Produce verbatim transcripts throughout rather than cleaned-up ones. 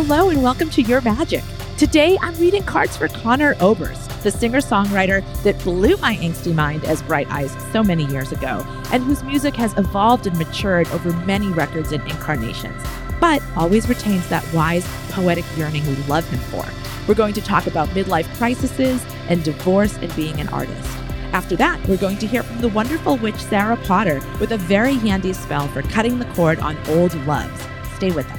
Hello and welcome to Your Magic. Today, I'm reading cards for Conor Oberst, the singer-songwriter that blew my angsty mind as Bright Eyes so many years ago, and whose music has evolved and matured over many records and incarnations, but always retains that wise, poetic yearning we love him for. We're going to talk about midlife crises and divorce and being an artist. After that, we're going to hear from the wonderful witch Sarah Potter with a very handy spell for cutting the cord on old loves. Stay with us.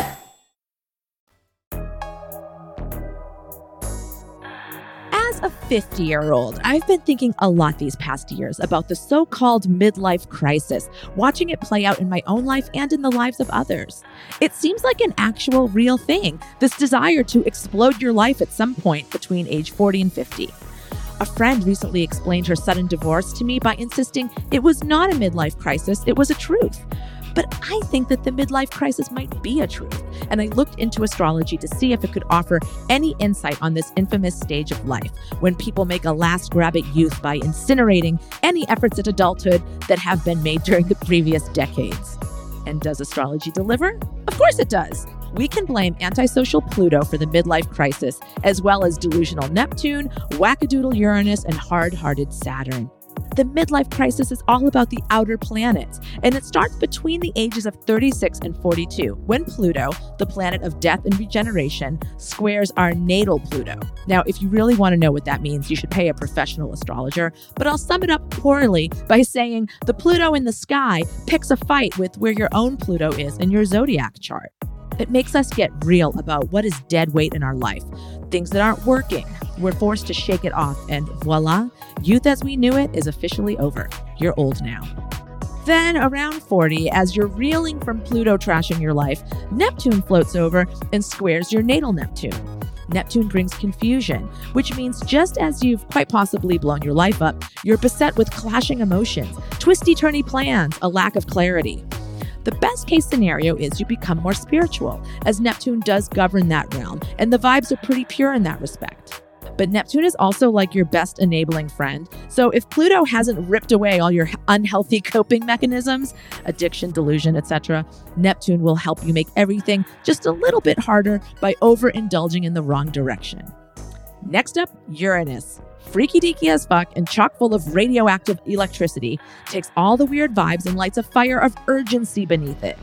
A fifty-year-old, I've been thinking a lot these past years about the so-called midlife crisis, watching it play out in my own life and in the lives of others. It seems like an actual real thing, this desire to explode your life at some point between age forty and fifty. A friend recently explained her sudden divorce to me by insisting it was not a midlife crisis, it was a truth. But I think that the midlife crisis might be a truth, and I looked into astrology to see if it could offer any insight on this infamous stage of life, when people make a last grab at youth by incinerating any efforts at adulthood that have been made during the previous decades. And does astrology deliver? Of course it does. We can blame antisocial Pluto for the midlife crisis, as well as delusional Neptune, wackadoodle Uranus, and hard-hearted Saturn. The midlife crisis is all about the outer planets, and it starts between the ages of thirty-six and forty-two, when Pluto, the planet of death and regeneration, squares our natal Pluto. Now, if you really want to know what that means, you should pay a professional astrologer, but I'll sum it up poorly by saying the Pluto in the sky picks a fight with where your own Pluto is in your zodiac chart. It makes us get real about what is dead weight in our life, things that aren't working. We're forced to shake it off, and voila, youth as we knew it is officially over. You're old now. Then around forty, as you're reeling from Pluto trashing your life, Neptune floats over and squares your natal Neptune. Neptune brings confusion, which means just as you've quite possibly blown your life up, you're beset with clashing emotions, twisty-turny plans, a lack of clarity. The best case scenario is you become more spiritual, as Neptune does govern that realm, and the vibes are pretty pure in that respect. But Neptune is also like your best enabling friend, so if Pluto hasn't ripped away all your unhealthy coping mechanisms, addiction, delusion, et cetera, Neptune will help you make everything just a little bit harder by overindulging in the wrong direction. Next up, Uranus. Freaky deaky as fuck and chock full of radioactive electricity, takes all the weird vibes and lights a fire of urgency beneath it.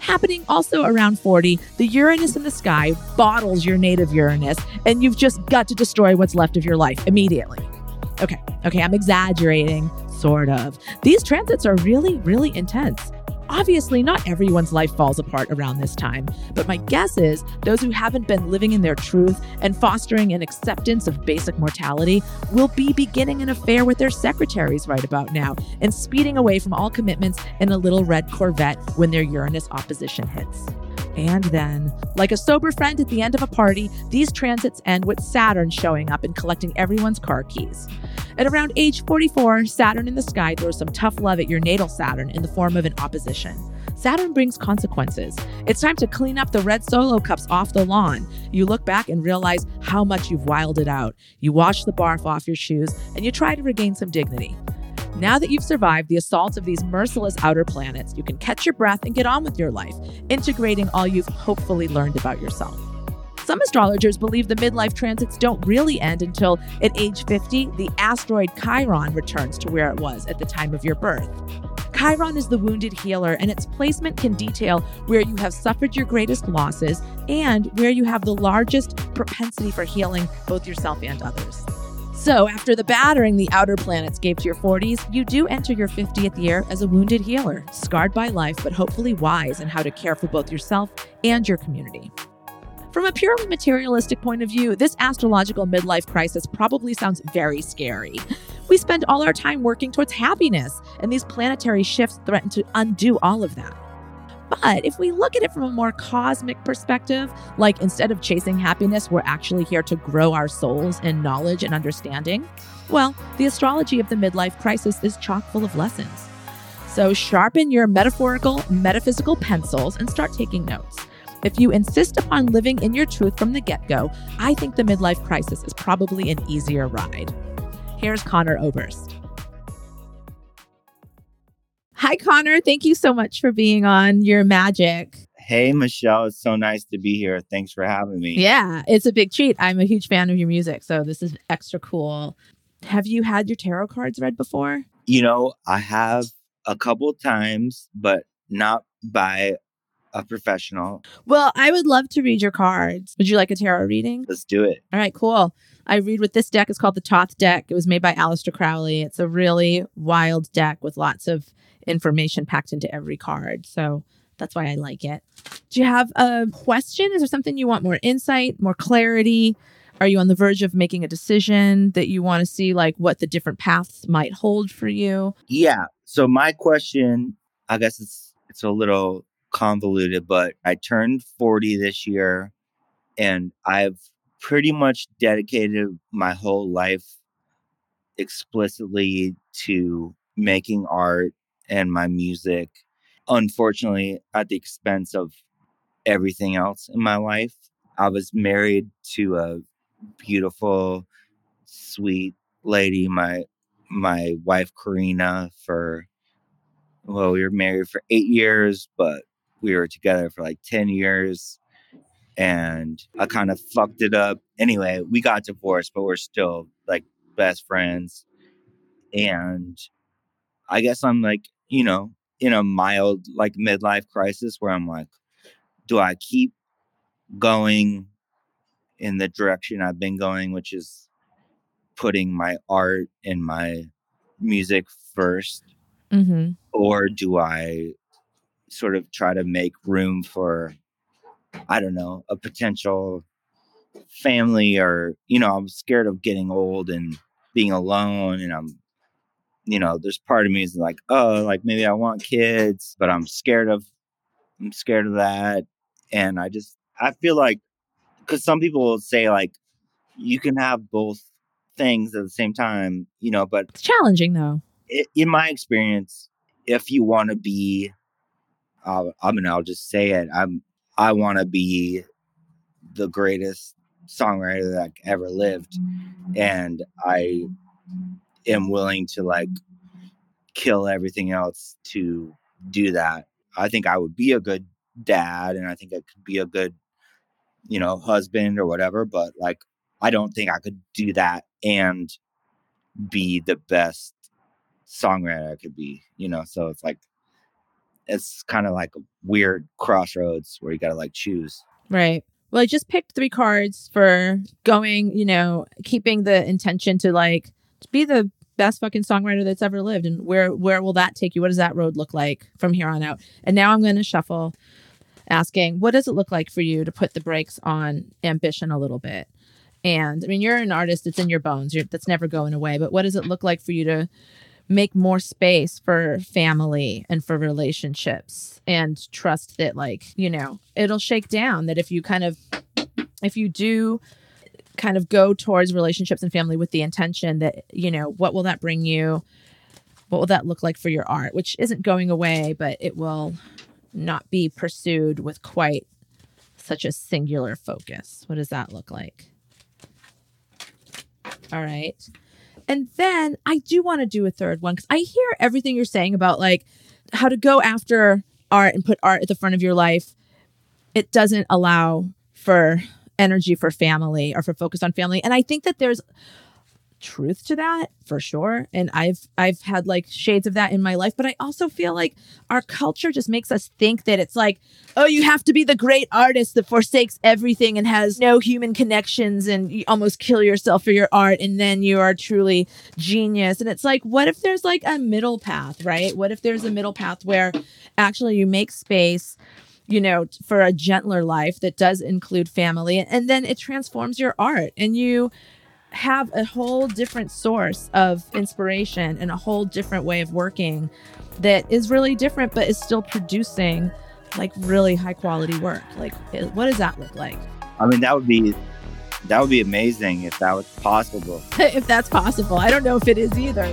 Happening also around forty, the Uranus in the sky bottles your native Uranus, and you've just got to destroy what's left of your life immediately. Okay, okay, I'm exaggerating, sort of. These transits are really, really intense. Obviously, not everyone's life falls apart around this time, but my guess is those who haven't been living in their truth and fostering an acceptance of basic mortality will be beginning an affair with their secretaries right about now and speeding away from all commitments in a little red Corvette when their Uranus opposition hits. And then, like a sober friend at the end of a party, these transits end with Saturn showing up and collecting everyone's car keys. At around age forty-four, Saturn in the sky throws some tough love at your natal Saturn in the form of an opposition. Saturn brings consequences. It's time to clean up the red Solo cups off the lawn. You look back and realize how much you've wilded out. You wash the barf off your shoes, and you try to regain some dignity. Now that you've survived the assault of these merciless outer planets, you can catch your breath and get on with your life, integrating all you've hopefully learned about yourself. Some astrologers believe the midlife transits don't really end until, at age fifty, the asteroid Chiron returns to where it was at the time of your birth. Chiron is the wounded healer, and its placement can detail where you have suffered your greatest losses and where you have the largest propensity for healing both yourself and others. So after the battering the outer planets gave to your forties, you do enter your fiftieth year as a wounded healer, scarred by life, but hopefully wise in how to care for both yourself and your community. From a purely materialistic point of view, this astrological midlife crisis probably sounds very scary. We spend all our time working towards happiness, and these planetary shifts threaten to undo all of that. But if we look at it from a more cosmic perspective, like instead of chasing happiness, we're actually here to grow our souls in knowledge and understanding. Well, the astrology of the midlife crisis is chock full of lessons. So sharpen your metaphorical, metaphysical pencils and start taking notes. If you insist upon living in your truth from the get-go, I think the midlife crisis is probably an easier ride. Here's Conor Oberst. Hi, Conor. Thank you so much for being on Your Magic. Hey, Michelle. It's so nice to be here. Thanks for having me. Yeah, it's a big treat. I'm a huge fan of your music, so this is extra cool. Have you had your tarot cards read before? You know, I have a couple times, but not by a professional. Well, I would love to read your cards. Would you like a tarot reading? Let's do it. All right, cool. I read with this deck. It's called the Thoth deck. It was made by Aleister Crowley. It's a really wild deck with lots of information packed into every card. So that's why I like it. Do you have a question? Is there something you want more insight, more clarity? Are you on the verge of making a decision that you want to see, like what the different paths might hold for you? Yeah. So my question, I guess it's it's a little convoluted, but I turned forty this year and I've pretty much dedicated my whole life explicitly to making art and my music, unfortunately, at the expense of everything else in my life. I was married to a beautiful, sweet lady, my my wife, Karina, for, well, we were married for eight years, but we were together for like ten years and I kind of fucked it up. Anyway, we got divorced, but we're still like best friends. And I guess I'm like, you know, in a mild like midlife crisis where I'm like, do I keep going in the direction I've been going, which is putting my art and my music first? Mm-hmm. Or do I sort of try to make room for, I don't know, a potential family? Or, you know, I'm scared of getting old and being alone. And I'm, you know, there's part of me is like, oh, like maybe I want kids, but I'm scared of, I'm scared of that. And I just, I feel like, because some people will say like, you can have both things at the same time, you know, but it's challenging though. It, in my experience, if you want to be, uh, I mean, I'll just say it. I'm, I want to be the greatest songwriter that I ever lived. And I am willing to like kill everything else to do that. I think I would be a good dad and I think I could be a good, you know, husband or whatever. But like, I don't think I could do that and be the best songwriter I could be, you know? So it's like, it's kind of like a weird crossroads where you got to like choose. Right. Well, I just picked three cards for going, you know, keeping the intention to like to be the best fucking songwriter that's ever lived. And where, where will that take you? What does that road look like from here on out? And now I'm going to shuffle asking, what does it look like for you to put the brakes on ambition a little bit? And I mean, you're an artist, it's in your bones. You're, that's never going away. But what does it look like for you to make more space for family and for relationships and trust that, like, you know, it'll shake down, that if you kind of, if you do kind of go towards relationships and family with the intention that, you know, what will that bring you? What will that look like for your art? Which isn't going away, but it will not be pursued with quite such a singular focus. What does that look like? All right. And then I do want to do a third one because I hear everything you're saying about like how to go after art and put art at the front of your life. It doesn't allow for energy for family or for focus on family. And I think that there's truth to that for sure. And I've I've had like shades of that in my life. But I also feel like our culture just makes us think that it's like, oh, you have to be the great artist that forsakes everything and has no human connections and you almost kill yourself for your art. And then you are truly genius. And it's like, what if there's like a middle path, right? What if there's a middle path where actually you make space, you know, for a gentler life that does include family, and then it transforms your art and you have a whole different source of inspiration and a whole different way of working that is really different, but is still producing like really high quality work? Like, what does that look like? I mean, that would be that would be amazing if that was possible. If that's possible. I don't know if it is either.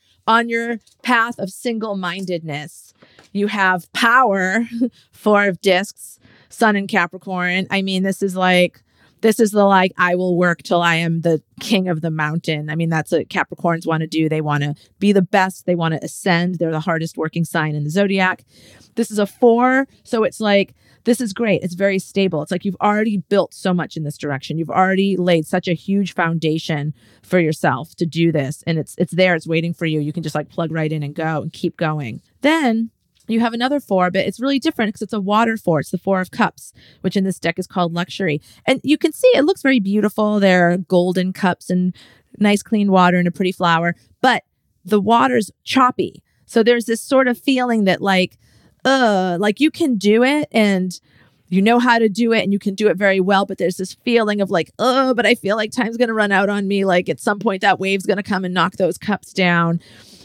on your path of single-mindedness, you have power, four of discs, sun in Capricorn. I mean, this is like, this is the like, I will work till I am the king of the mountain. I mean, that's what Capricorns want to do. They want to be the best. They want to ascend. They're the hardest working sign in the zodiac. This is a four. So it's like, this is great. It's very stable. It's like you've already built so much in this direction. You've already laid such a huge foundation for yourself to do this. And it's it's there. It's waiting for you. You can just like plug right in and go and keep going. Then you have another four, but it's really different because it's a water four. It's the four of cups, which in this deck is called luxury. And you can see it looks very beautiful. There are golden cups and nice clean water and a pretty flower, but the water's choppy. So there's this sort of feeling that like, uh, like you can do it and you know how to do it and you can do it very well, but there's this feeling of like, oh, but I feel like time's going to run out on me. Like at some point that wave's going to come and knock those cups down,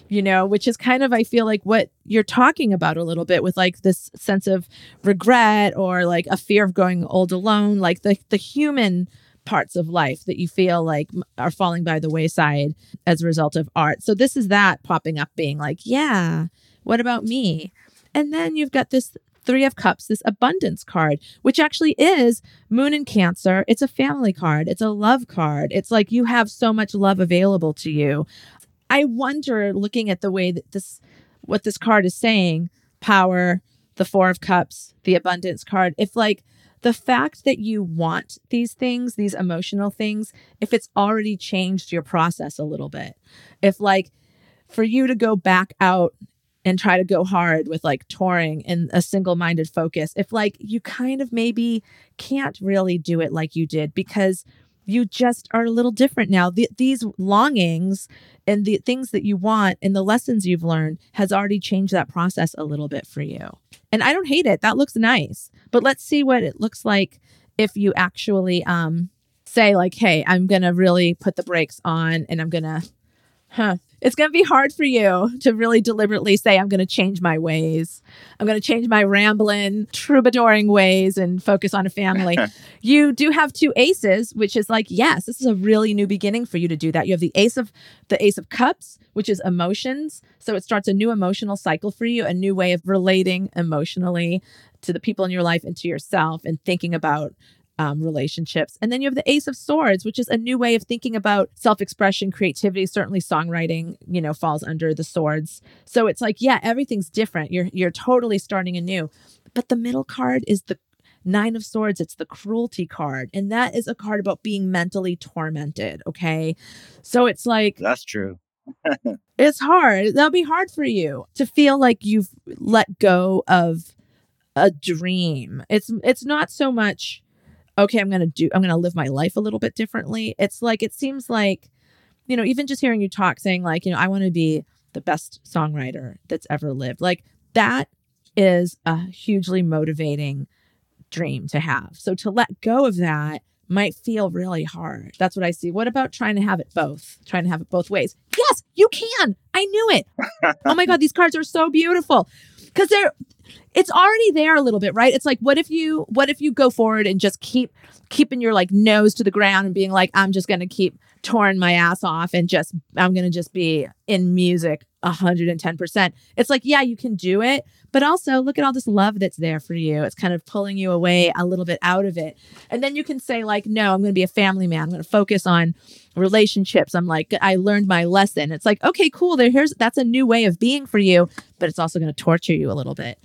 you know, which is kind of, I feel like what you're talking about a little bit with like this sense of regret or like a fear of going old alone, like the, the human parts of life that you feel like are falling by the wayside as a result of art. So this is that popping up being like, yeah, what about me? And then you've got this three of cups, this abundance card, which actually is moon in Cancer. It's a family card. It's a love card. It's like you have so much love available to you. I wonder, looking at the way that this, what this card is saying, power, the four of cups, the abundance card, if like the fact that you want these things, these emotional things, if it's already changed your process a little bit, if like for you to go back out and try to go hard with like touring and a single-minded focus, if like you kind of maybe can't really do it like you did because you just are a little different now. The, these longings and the things that you want and the lessons you've learned has already changed that process a little bit for you. And I don't hate it. That looks nice. But let's see what it looks like if you actually um, say like, hey, I'm going to really put the brakes on and I'm going to, huh. It's going to be hard for you to really deliberately say, I'm going to change my ways. I'm going to change my rambling, troubadouring ways and focus on a family. You do have two aces, which is like, yes, this is a really new beginning for you to do that. You have the ace of the ace of cups, which is emotions. So it starts a new emotional cycle for you, a new way of relating emotionally to the people in your life and to yourself and thinking about Um, relationships. And then you have the ace of swords, which is a new way of thinking about self-expression, creativity, certainly songwriting, you know, falls under the swords. So it's like, yeah, everything's different. You're, you're totally starting anew. But the middle card is the nine of swords. It's the cruelty card. And that is a card about being mentally tormented. Okay. So it's like, that's true. It's hard. That'll be hard for you to feel like you've let go of a dream. It's, it's not so much, okay, I'm going to do, I'm going to live my life a little bit differently. It's like, it seems like, you know, even just hearing you talk saying like, you know, I want to be the best songwriter that's ever lived. Like that is a hugely motivating dream to have. So to let go of that might feel really hard. That's what I see. What about trying to have it both? Trying to have it both ways. Yes, you can. I knew it. Oh my God, these cards are so beautiful. Because they're it's already there a little bit, right? It's like, what if you, what if you go forward and just keep keeping your like nose to the ground and being like, I'm just going to keep torn my ass off and just, I'm going to just be in music one hundred ten percent. It's like, yeah, you can do it, but also look at all this love that's there for you. It's kind of pulling you away a little bit out of it. And then you can say like, no, I'm going to be a family man. I'm going to focus on relationships. I'm like, I learned my lesson. It's like, okay, cool. There, here's, that's a new way of being for you, but it's also going to torture you a little bit.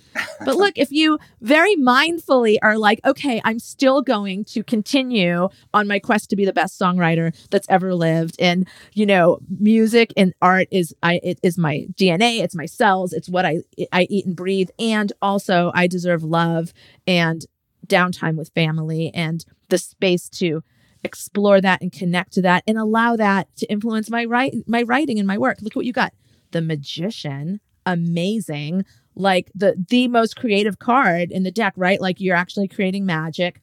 But look, if you very mindfully are like, okay, I'm still going to continue on my quest to be the best songwriter that's ever lived. And, you know, music and art is, I, it is my D N A. It's my cells. It's what I, I eat and breathe. And also I deserve love and downtime with family and the space to explore that and connect to that and allow that to influence my write, my writing and my work. Look at what you got. The Magician. Amazing. Like the, the most creative card in the deck, right? Like you're actually creating magic.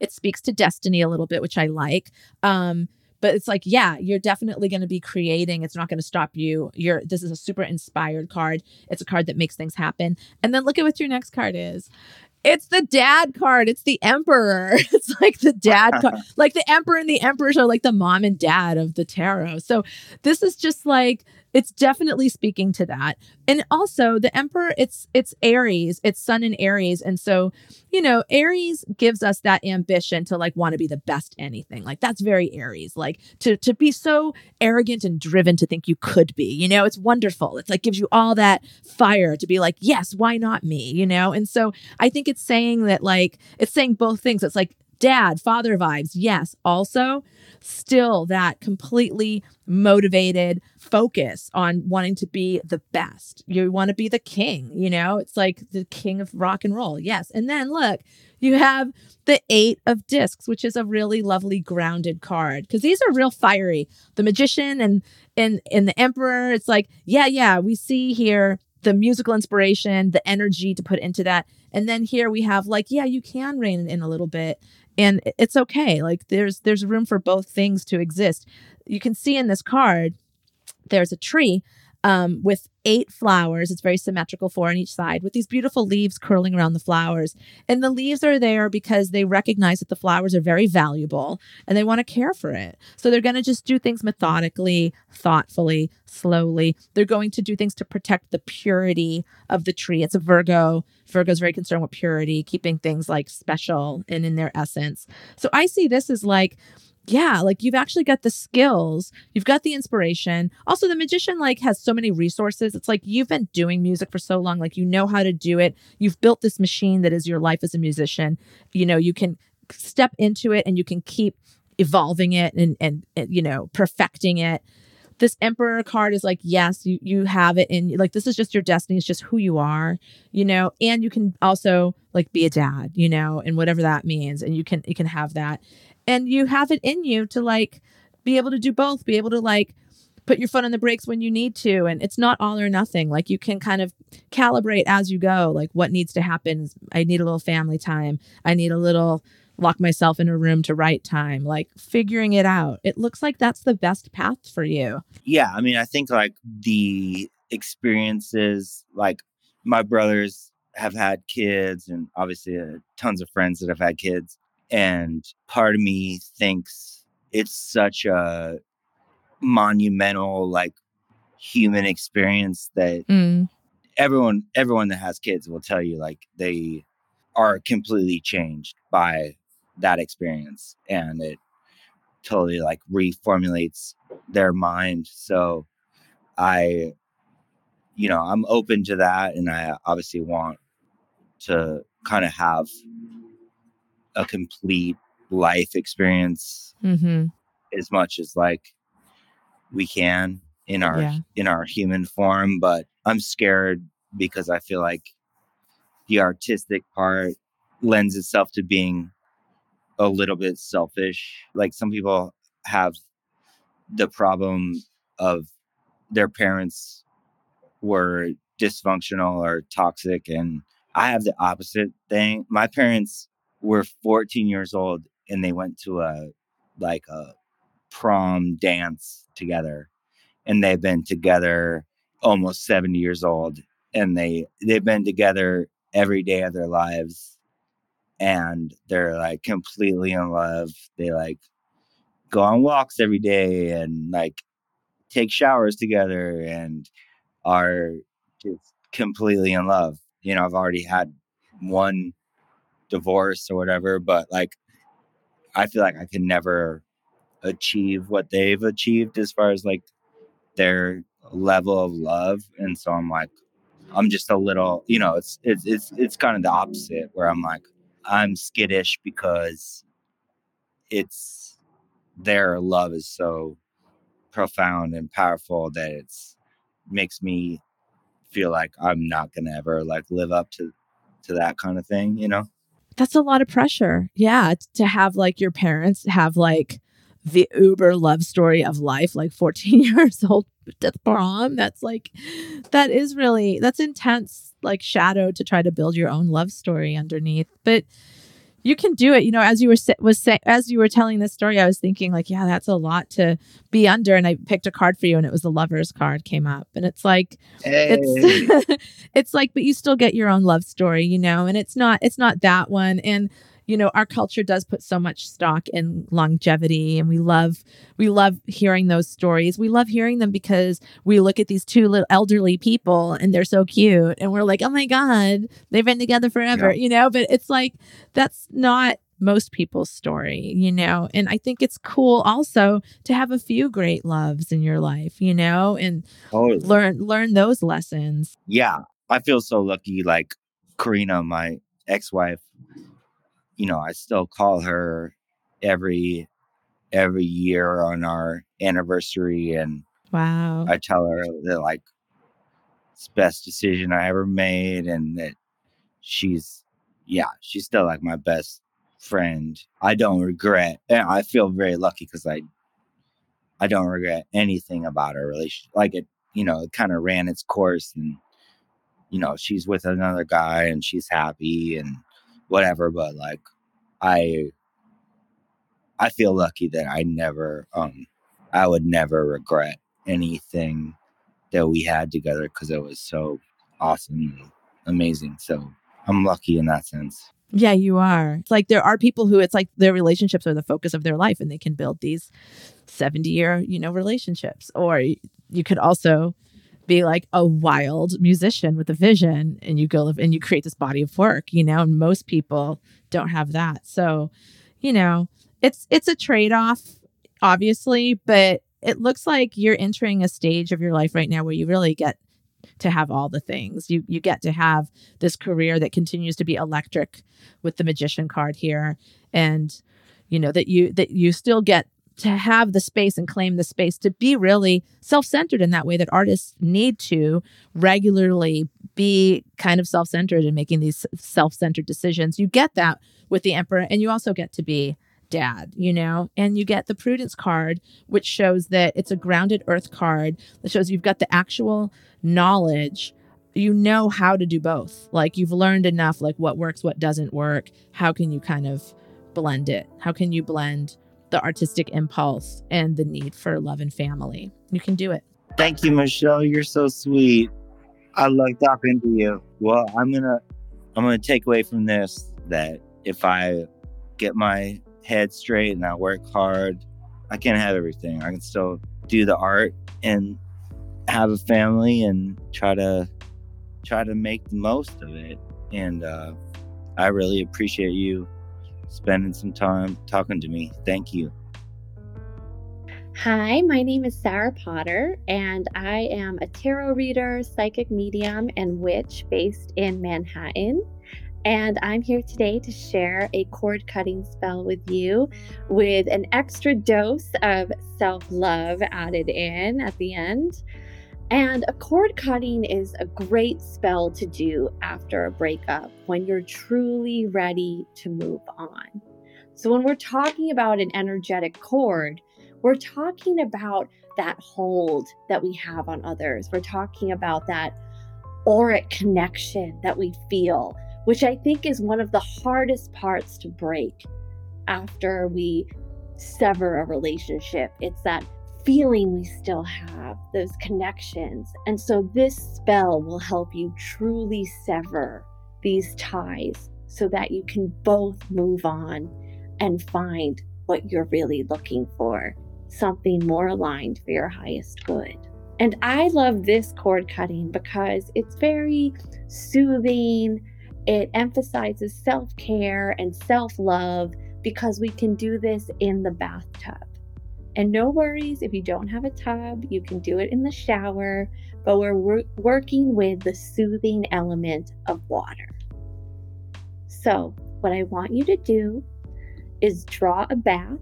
It speaks to destiny a little bit, which I like. Um, but it's like, yeah, you're definitely going to be creating. It's not going to stop you. You're, this is a super inspired card. It's a card that makes things happen. And then look at what your next card is. It's the dad card. It's the emperor. It's like the dad card. Like the emperor and the empress are like the mom and dad of the tarot. So this is just like, it's definitely speaking to that. And also the emperor, it's it's Aries. It's sun in Aries. And so, you know, Aries gives us that ambition to like want to be the best anything. Like that's very Aries. Like to to be so arrogant and driven to think you could be, you know, it's wonderful. It's like gives you all that fire to be like, yes, why not me? You know? And so I think it's It's saying that like it's saying both things. It's like dad, father vibes. Yes. Also still that completely motivated focus on wanting to be the best. You want to be the king, you know, it's like the king of rock and roll. Yes. And then look, you have the eight of discs, which is a really lovely grounded card because these are real fiery. The Magician and, and, and the Emperor. It's like, yeah, yeah, we see here the musical inspiration, the energy to put into that. And then here we have like, yeah, you can rein it in a little bit and it's okay. Like there's, there's room for both things to exist. You can see in this card, there's a tree um, with eight flowers. It's very symmetrical, four on each side with these beautiful leaves curling around the flowers. And the leaves are there because they recognize that the flowers are very valuable and they want to care for it. So they're going to just do things methodically, thoughtfully, slowly. They're going to do things to protect the purity of the tree. It's a Virgo. Virgo's very concerned with purity, keeping things like special and in their essence. So I see this as like, yeah, like you've actually got the skills, you've got the inspiration. Also, the Magician like has so many resources. It's like you've been doing music for so long, like you know how to do it. You've built this machine that is your life as a musician. You know, you can step into it and you can keep evolving it and and, and you know, perfecting it. This Emperor card is like, yes, you you have it. And like, this is just your destiny. It's just who you are, you know, and you can also like be a dad, you know, and whatever that means. And you can, you can have that. And you have it in you to like, be able to do both, be able to like, put your foot on the brakes when you need to. And it's not all or nothing. Like you can kind of calibrate as you go, like what needs to happen. I need a little family time. I need a little lock myself in a room to write time, like figuring it out. It looks like that's the best path for you. Yeah. I mean, I think like the experiences, like my brothers have had kids and obviously uh, tons of friends that have had kids. And part of me thinks it's such a monumental, like human experience that mm. everyone, everyone that has kids will tell you like they are completely changed by that experience and it totally like reformulates their mind. So I, you know, I'm open to that. And I obviously want to kind of have a complete life experience mm-hmm. as much as like we can in our, yeah. in our human form. But I'm scared because I feel like the artistic part lends itself to being a little bit selfish. Like some people have the problem of their parents were dysfunctional or toxic. And I have the opposite thing. My parents were fourteen years old and they went to a, like a prom dance together and they've been together almost seventy years old. and they they've been together every day of their lives, and they're like completely in love. They like go on walks every day and like take showers together and are just completely in love. You know, I've already had one divorce or whatever, but like I feel like I could never achieve what they've achieved as far as like their level of love. And so I'm like, I'm just a little, you know, it's, it's, it's, it's kind of the opposite where I'm like, I'm skittish because it's their love is so profound and powerful that it's makes me feel like I'm not going to ever like live up to, to that kind of thing, you know? That's a lot of pressure. Yeah. To have like your parents have like the uber love story of life, like fourteen years old death prom. That's like, that is really, that's intense, like shadow to try to build your own love story underneath. But you can do it. You know, as you were was say, as you were telling this story, I was thinking like, yeah, that's a lot to be under. And I picked a card for you, and it was the Lover's card came up, and it's like, hey. it's it's like, but you still get your own love story, you know, and it's not, it's not that one. And you know, our culture does put so much stock in longevity, and we love we love hearing those stories. We love hearing them because we look at these two little elderly people and they're so cute, and we're like, oh my God, they've been together forever, yeah. You know, but it's like, that's not most people's story, you know, and I think it's cool also to have a few great loves in your life, you know, and oh, learn, learn those lessons. Yeah, I feel so lucky, like Karina, my ex-wife, you know, I still call her every every year on our anniversary, and wow, I tell her that like it's the best decision I ever made, and that she's yeah, she's still like my best friend. I don't regret, and I feel very lucky because I I don't regret anything about our relationship. Like it, you know, it kind of ran its course, and you know, she's with another guy, and she's happy, and whatever, but like I I feel lucky that I never um I would never regret anything that we had together because it was so awesome and amazing. So I'm lucky in that sense. Yeah, you are. It's like there are people who it's like their relationships are the focus of their life, and they can build these seventy year, you know, relationships. Or you could also be like a wild musician with a vision, and you go live and you create this body of work, you know, and most people don't have that. So, you know, it's, it's a trade-off obviously, but it looks like you're entering a stage of your life right now where you really get to have all the things. You, you get to have this career that continues to be electric with the magician card here. And, you know, that you, that you still get to have the space and claim the space to be really self-centered in that way that artists need to regularly be kind of self-centered and making these self-centered decisions. You get that with the Emperor, and you also get to be dad, you know, and you get the Prudence card, which shows that it's a grounded earth card that shows you've got the actual knowledge. You know how to do both. Like you've learned enough, like what works, what doesn't work. How can you kind of blend it? How can you blend the artistic impulse and the need for love and family? You can do it. Thank you, Michelle. You're so sweet. I love talking to you. Well, I'm gonna, I'm gonna take away from this that if I get my head straight and I work hard, I can have everything. I can still do the art and have a family and try to, try to make the most of it. And uh, I really appreciate you spending some time talking to me. Thank you. Hi, my name is Sarah Potter, and I am a tarot reader, psychic medium, and witch based in Manhattan. And I'm here today to share a cord cutting spell with you with an extra dose of self-love added in at the end. And a cord cutting is a great spell to do after a breakup when you're truly ready to move on. So when we're talking about an energetic cord, we're talking about that hold that we have on others. We're talking about that auric connection that we feel, which I think is one of the hardest parts to break after we sever a relationship. It's that feeling we still have, those connections. And so this spell will help you truly sever these ties so that you can both move on and find what you're really looking for, something more aligned for your highest good. And I love this cord cutting because it's very soothing. It emphasizes self-care and self-love because we can do this in the bathtub. And no worries if you don't have a tub, you can do it in the shower, but we're wor- working with the soothing element of water. So what I want you to do is draw a bath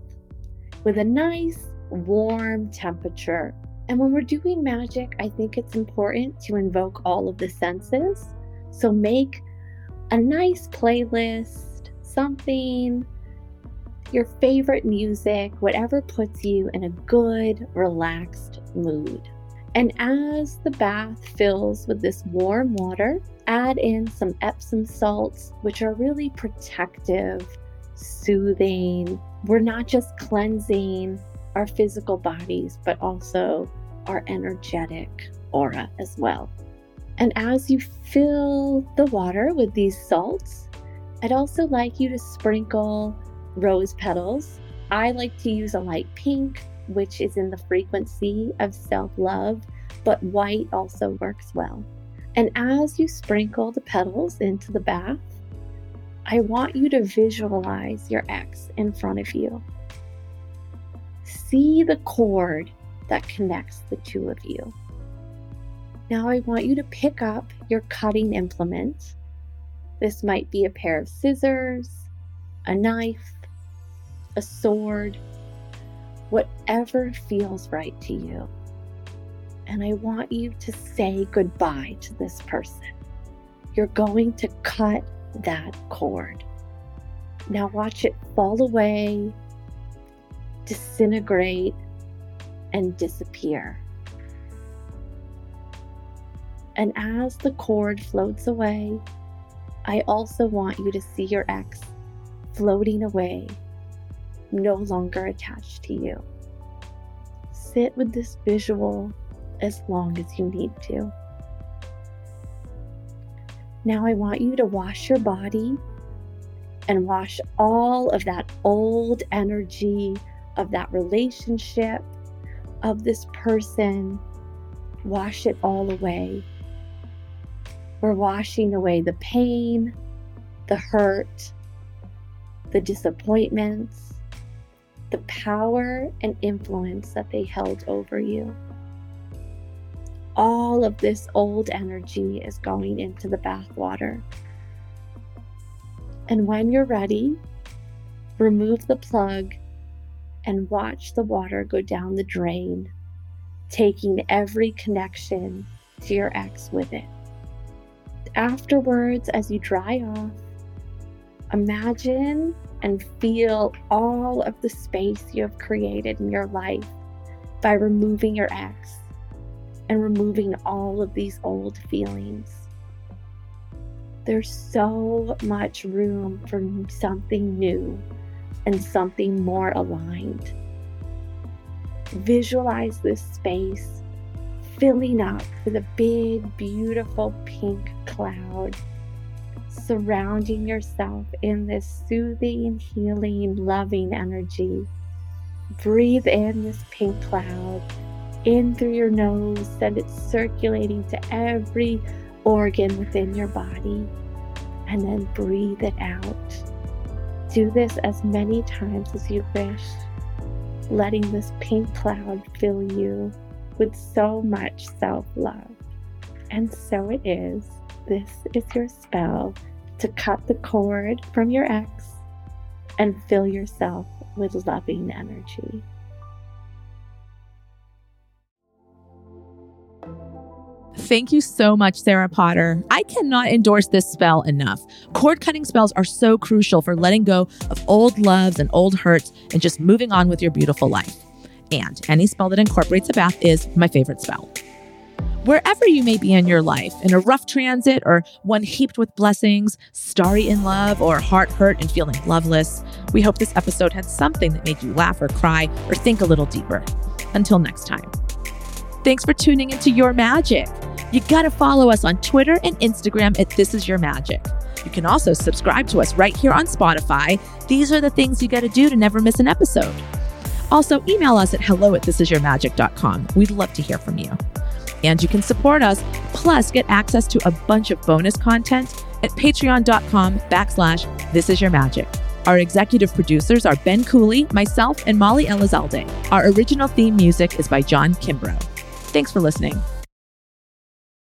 with a nice warm temperature. And when we're doing magic, I think it's important to invoke all of the senses. So make a nice playlist, something, your favorite music, whatever puts you in a good, relaxed mood. And as the bath fills with this warm water, add in some Epsom salts, which are really protective, soothing. We're not just cleansing our physical bodies, but also our energetic aura as well. And as you fill the water with these salts, I'd also like you to sprinkle rose petals. I like to use a light pink, which is in the frequency of self-love, but white also works well. And as you sprinkle the petals into the bath, I want you to visualize your ex in front of you. See the cord that connects the two of you. Now I want you to pick up your cutting implement. This might be a pair of scissors, a knife, a sword, whatever feels right to you. And I want you to say goodbye to this person. You're going to cut that cord. Now watch it fall away, disintegrate, and disappear. And as the cord floats away, I also want you to see your ex floating away, no longer attached to you. Sit with this visual as long as you need to. Now I want you to wash your body and wash all of that old energy of that relationship, of this person. Wash it all away. We're washing away the pain, the hurt, the disappointments, the power and influence that they held over you. All of this old energy is going into the bathwater. And when you're ready, remove the plug and watch the water go down the drain, taking every connection to your ex with it. Afterwards, as you dry off, imagine and feel all of the space you have created in your life by removing your ex and removing all of these old feelings. There's so much room for something new and something more aligned. Visualize this space filling up with a big, beautiful pink cloud, surrounding yourself in this soothing, healing, loving energy. Breathe in this pink cloud, in through your nose, send it circulating to every organ within your body, and then breathe it out. Do this as many times as you wish, letting this pink cloud fill you with so much self-love. And so it is. This is your spell to cut the cord from your ex and fill yourself with loving energy. Thank you so much, Sarah Potter. I cannot endorse this spell enough. Cord cutting spells are so crucial for letting go of old loves and old hurts and just moving on with your beautiful life. And any spell that incorporates a bath is my favorite spell. Wherever you may be in your life, in a rough transit or one heaped with blessings, starry in love or heart hurt and feeling loveless, we hope this episode had something that made you laugh or cry or think a little deeper. Until next time. Thanks for tuning into Your Magic. You gotta follow us on Twitter and Instagram at This Is Your Magic. You can also subscribe to us right here on Spotify. These are the things you gotta do to never miss an episode. Also, email us at hello at thisisyourmagic.com. We'd love to hear from you. And you can support us, plus get access to a bunch of bonus content at patreon.com backslash thisisyourmagic. Our executive producers are Ben Cooley, myself, and Molly Elizalde. Our original theme music is by John Kimbrough. Thanks for listening.